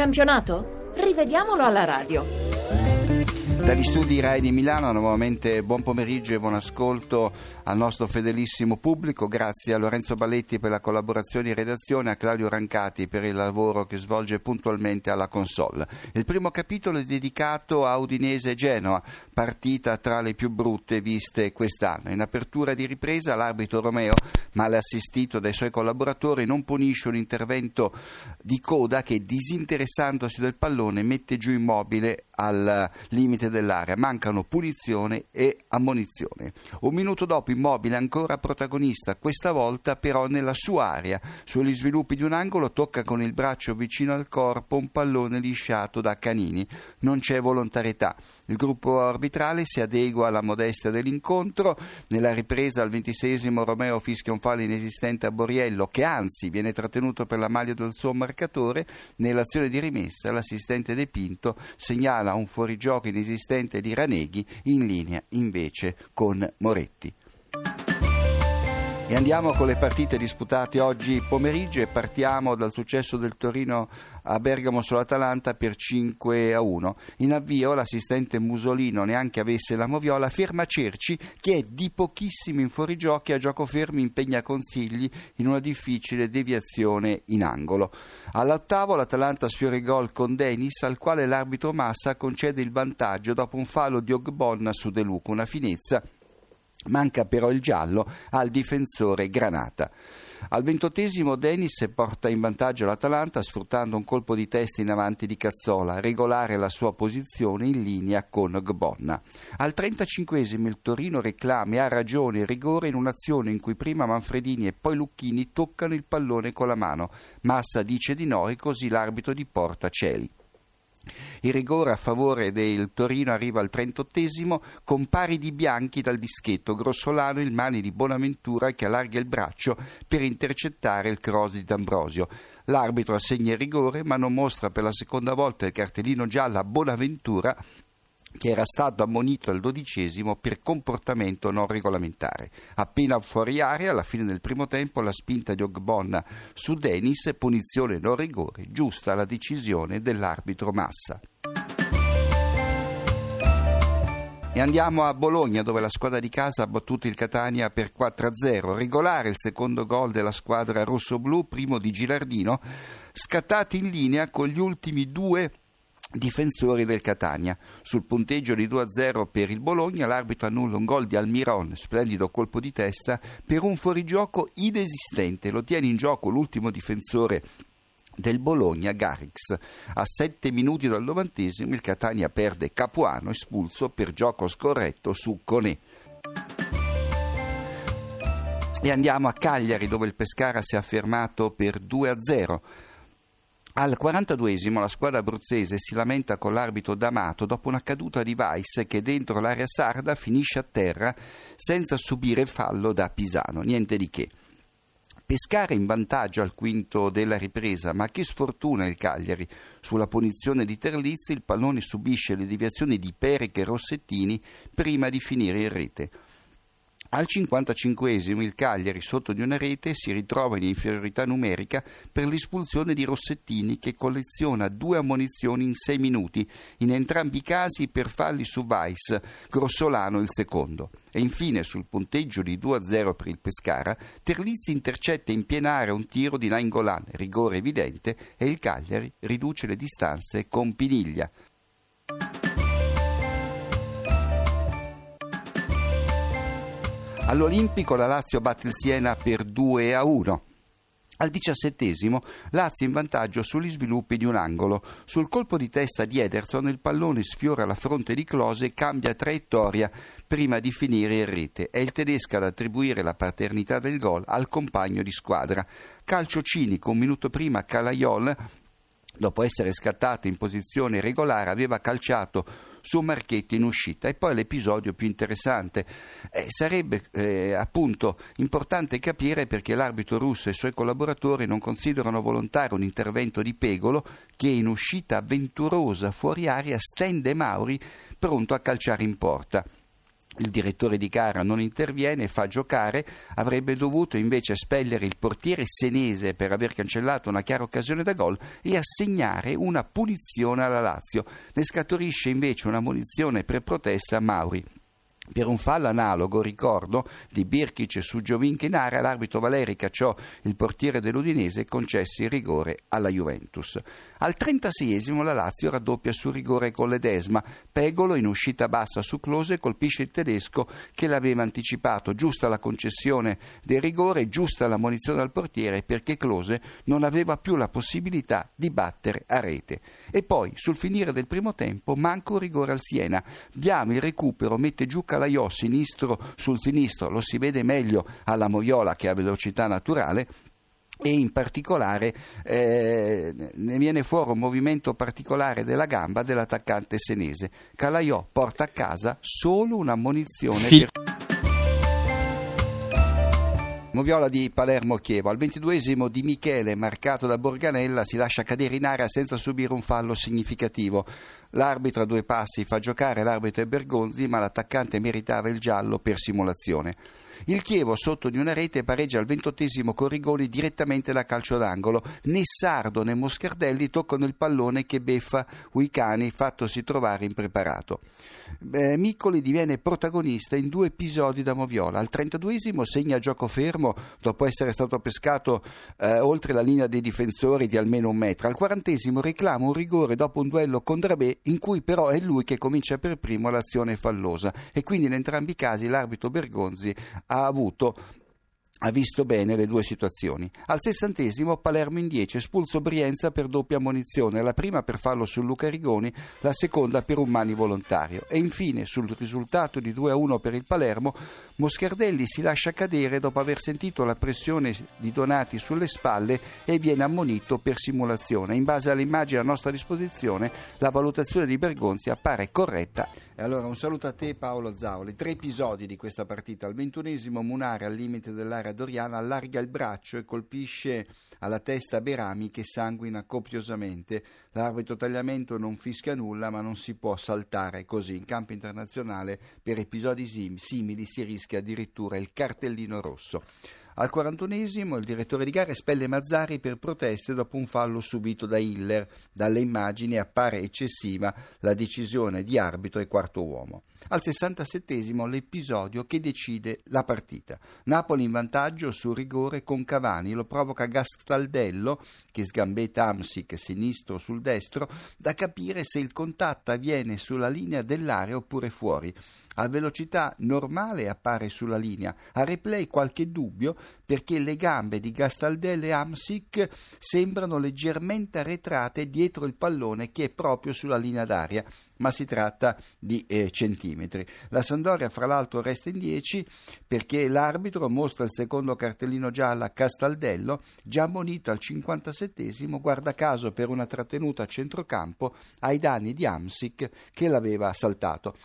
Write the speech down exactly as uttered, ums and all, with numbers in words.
campionato? Rivediamolo alla radio. Dagli studi Rai di Milano nuovamente buon pomeriggio e buon ascolto al nostro fedelissimo pubblico. Grazie a Lorenzo Baletti per la collaborazione in redazione, a Claudio Rancati per il lavoro che svolge puntualmente alla console. Il primo capitolo è dedicato a Udinese e Genoa, partita tra le più brutte viste quest'anno. In apertura di ripresa l'arbitro Romeo Mal, assistito dai suoi collaboratori, non punisce un intervento di coda che, disinteressandosi del pallone, mette giù Immobile al limite dell'area. Mancano punizione e ammonizione. Un minuto dopo Immobile ancora protagonista, questa volta però nella sua area. Sugli sviluppi di un angolo tocca con il braccio vicino al corpo un pallone lisciato da Canini. Non c'è volontarietà. Il gruppo arbitrale si adegua alla modestia dell'incontro. Nella ripresa al ventiseiesimo Romeo fischia un fallo inesistente a Borriello, che anzi viene trattenuto per la maglia del suo marcatore. Nell'azione di rimessa l'assistente De Pinto segnala un fuorigioco inesistente di Raneghi, in linea invece con Moretti. E andiamo con le partite disputate oggi pomeriggio e partiamo dal successo del Torino a Bergamo sull'Atalanta per cinque a uno. In avvio l'assistente Musolino, neanche avesse la moviola, ferma Cerci, che è di pochissimi in fuorigiochi. A gioco fermi impegna Consigli in una difficile deviazione in angolo. All'ottavo l'Atalanta sfiora il gol con Dennis, al quale l'arbitro Massa concede il vantaggio dopo un fallo di Ogbonna su De Luca, una finezza. Manca però il giallo al difensore Granata. Al ventottesimo Dennis porta in vantaggio l'Atalanta sfruttando un colpo di testa in avanti di Cazzola, regolare la sua posizione in linea con Ogbonna. Al trentacinquesimo il Torino reclama e ha ragione il rigore in un'azione in cui prima Manfredini e poi Lucchini toccano il pallone con la mano. Massa dice di no e così l'arbitro di porta Celi. Il rigore a favore del Torino arriva al trentottesimo con pari di bianchi dal dischetto grossolano in mani di Bonaventura, che allarga il braccio per intercettare il cross di D'Ambrosio. L'arbitro assegna il rigore ma non mostra per la seconda volta il cartellino giallo a Bonaventura, che era stato ammonito al dodicesimo per comportamento non regolamentare. Appena fuori area, alla fine del primo tempo, la spinta di Ogbonna su Dennis, punizione non rigore, giusta la decisione dell'arbitro Massa. E andiamo a Bologna, dove la squadra di casa ha battuto il Catania per quattro a zero. Regolare il secondo gol della squadra rossoblù, primo di Gilardino, scattati in linea con gli ultimi due difensori del Catania. Sul punteggio di due a zero per il Bologna l'arbitro annulla un gol di Almiron, splendido colpo di testa, per un fuorigioco inesistente. Lo tiene in gioco l'ultimo difensore del Bologna, Garrix. A sette minuti dal novantesimo il Catania perde Capuano, espulso per gioco scorretto su Conè. E andiamo a Cagliari, dove il Pescara si è affermato per due a zero. Al quarantaduesimo la squadra abruzzese si lamenta con l'arbitro D'Amato dopo una caduta di Weiss, che dentro l'area sarda finisce a terra senza subire fallo da Pisano, niente di che. Pescara in vantaggio al quinto della ripresa, ma che sfortuna il Cagliari. Sulla punizione di Terlizzi il pallone subisce le deviazioni di Perica e Rossettini prima di finire in rete. Al cinquantacinquesimo il Cagliari, sotto di una rete, si ritrova in inferiorità numerica per l'espulsione di Rossettini, che colleziona due ammonizioni in sei minuti, in entrambi i casi per falli su Weiss, grossolano il secondo. E infine, sul punteggio di due a zero per il Pescara, Terlizzi intercetta in piena area un tiro di Nainggolan, rigore evidente, e il Cagliari riduce le distanze con Piniglia. All'Olimpico la Lazio batte il Siena per due a uno. Al diciassettesimo Lazio in vantaggio sugli sviluppi di un angolo. Sul colpo di testa di Ederson il pallone sfiora la fronte di Klose e cambia traiettoria prima di finire in rete. È il tedesco ad attribuire la paternità del gol al compagno di squadra. Calcio cinico, un minuto prima Calaiol, dopo essere scattato in posizione regolare, aveva calciato su Marchetti in uscita. E poi l'episodio più interessante. Eh, sarebbe eh, appunto importante capire perché l'arbitro russo e i suoi collaboratori non considerano volontario un intervento di Pegolo, che in uscita avventurosa fuori area stende Mauri pronto a calciare in porta. il direttore di gara non interviene, fa giocare, avrebbe dovuto invece espellere il portiere senese per aver cancellato una chiara occasione da gol e assegnare una punizione alla Lazio. Ne scaturisce invece una ammonizione per protesta a Mauri. Per un fallo analogo, ricordo, di Birkic su Giovinchi in area, l'arbitro Valeri cacciò il portiere dell'Udinese e concesse il rigore alla Juventus. Al trentaseiesimo la Lazio raddoppia su rigore con l'Edesma. Pegolo in uscita bassa su Klose colpisce il tedesco che l'aveva anticipato. Giusta la concessione del rigore, giusta l'ammonizione al portiere perché Klose non aveva più la possibilità di battere a rete. E poi, sul finire del primo tempo, manca un rigore al Siena. Diamo il recupero, mette giù Calaiol sinistro sul sinistro, lo si vede meglio alla Moviola che ha velocità naturale, e in particolare eh, ne viene fuori un movimento particolare della gamba dell'attaccante senese. Calaiol porta a casa solo un'ammonizione sì. per... Moviola di Palermo-Chievo. Al ventiduesimo Di Michele, marcato da Borganella, si lascia cadere in area senza subire un fallo significativo. L'arbitro a due passi fa giocare, l'arbitro è Bergonzi, ma l'attaccante meritava il giallo per simulazione. Il Chievo, sotto di una rete, pareggia al ventottesimo con Rigoni direttamente da calcio d'angolo. Né Sardo né Moscardelli toccano il pallone che beffa Uicani, fattosi trovare impreparato. Eh, Miccoli diviene protagonista in due episodi da Moviola. Al trentaduesimo segna a gioco fermo dopo essere stato pescato eh, oltre la linea dei difensori di almeno un metro. Al quarantesimo reclama un rigore dopo un duello con Drabè, in cui però è lui che comincia per primo l'azione fallosa, e quindi in entrambi i casi l'arbitro Bergonzi ha avuto ha visto bene le due situazioni. Al sessantesimo Palermo in dieci, espulso Brienza per doppia ammonizione, la prima per fallo su Luca Rigoni, la seconda per un mani volontario. E infine, sul risultato di due a uno per il Palermo, Moscardelli si lascia cadere dopo aver sentito la pressione di Donati sulle spalle e viene ammonito per simulazione. In base alle immagini a nostra disposizione, la valutazione di Bergonzi appare corretta. E allora un saluto a te, Paolo Zauli. Tre episodi di questa partita. Al ventunesimo Munari al limite dell'area doriana allarga il braccio e colpisce alla testa Berami che sanguina copiosamente. L'arbitro Tagliamento non fischia nulla, ma non si può saltare così. In campo internazionale per episodi sim- simili si rischia addirittura il cartellino rosso. Al quarantunesimo il direttore di gara espelle Mazzari per proteste dopo un fallo subito da Hiller. Dalle immagini appare eccessiva la decisione di arbitro e quarto uomo. Al sessantasettesimo l'episodio che decide la partita. Napoli in vantaggio su rigore con Cavani, lo provoca Gastaldello che sgambetta Hamsik sinistro sul destro, da capire se il contatto avviene sulla linea dell'area oppure fuori. A velocità normale appare sulla linea, a replay qualche dubbio perché le gambe di Gastaldello e Hamsik sembrano leggermente arretrate dietro il pallone che è proprio sulla linea d'aria, ma si tratta di eh, centimetri. La Sampdoria fra l'altro resta in dieci perché l'arbitro mostra il secondo cartellino giallo a Gastaldello, già ammonito al cinquantasettesimo, guarda caso per una trattenuta a centrocampo ai danni di Hamsik che l'aveva saltato.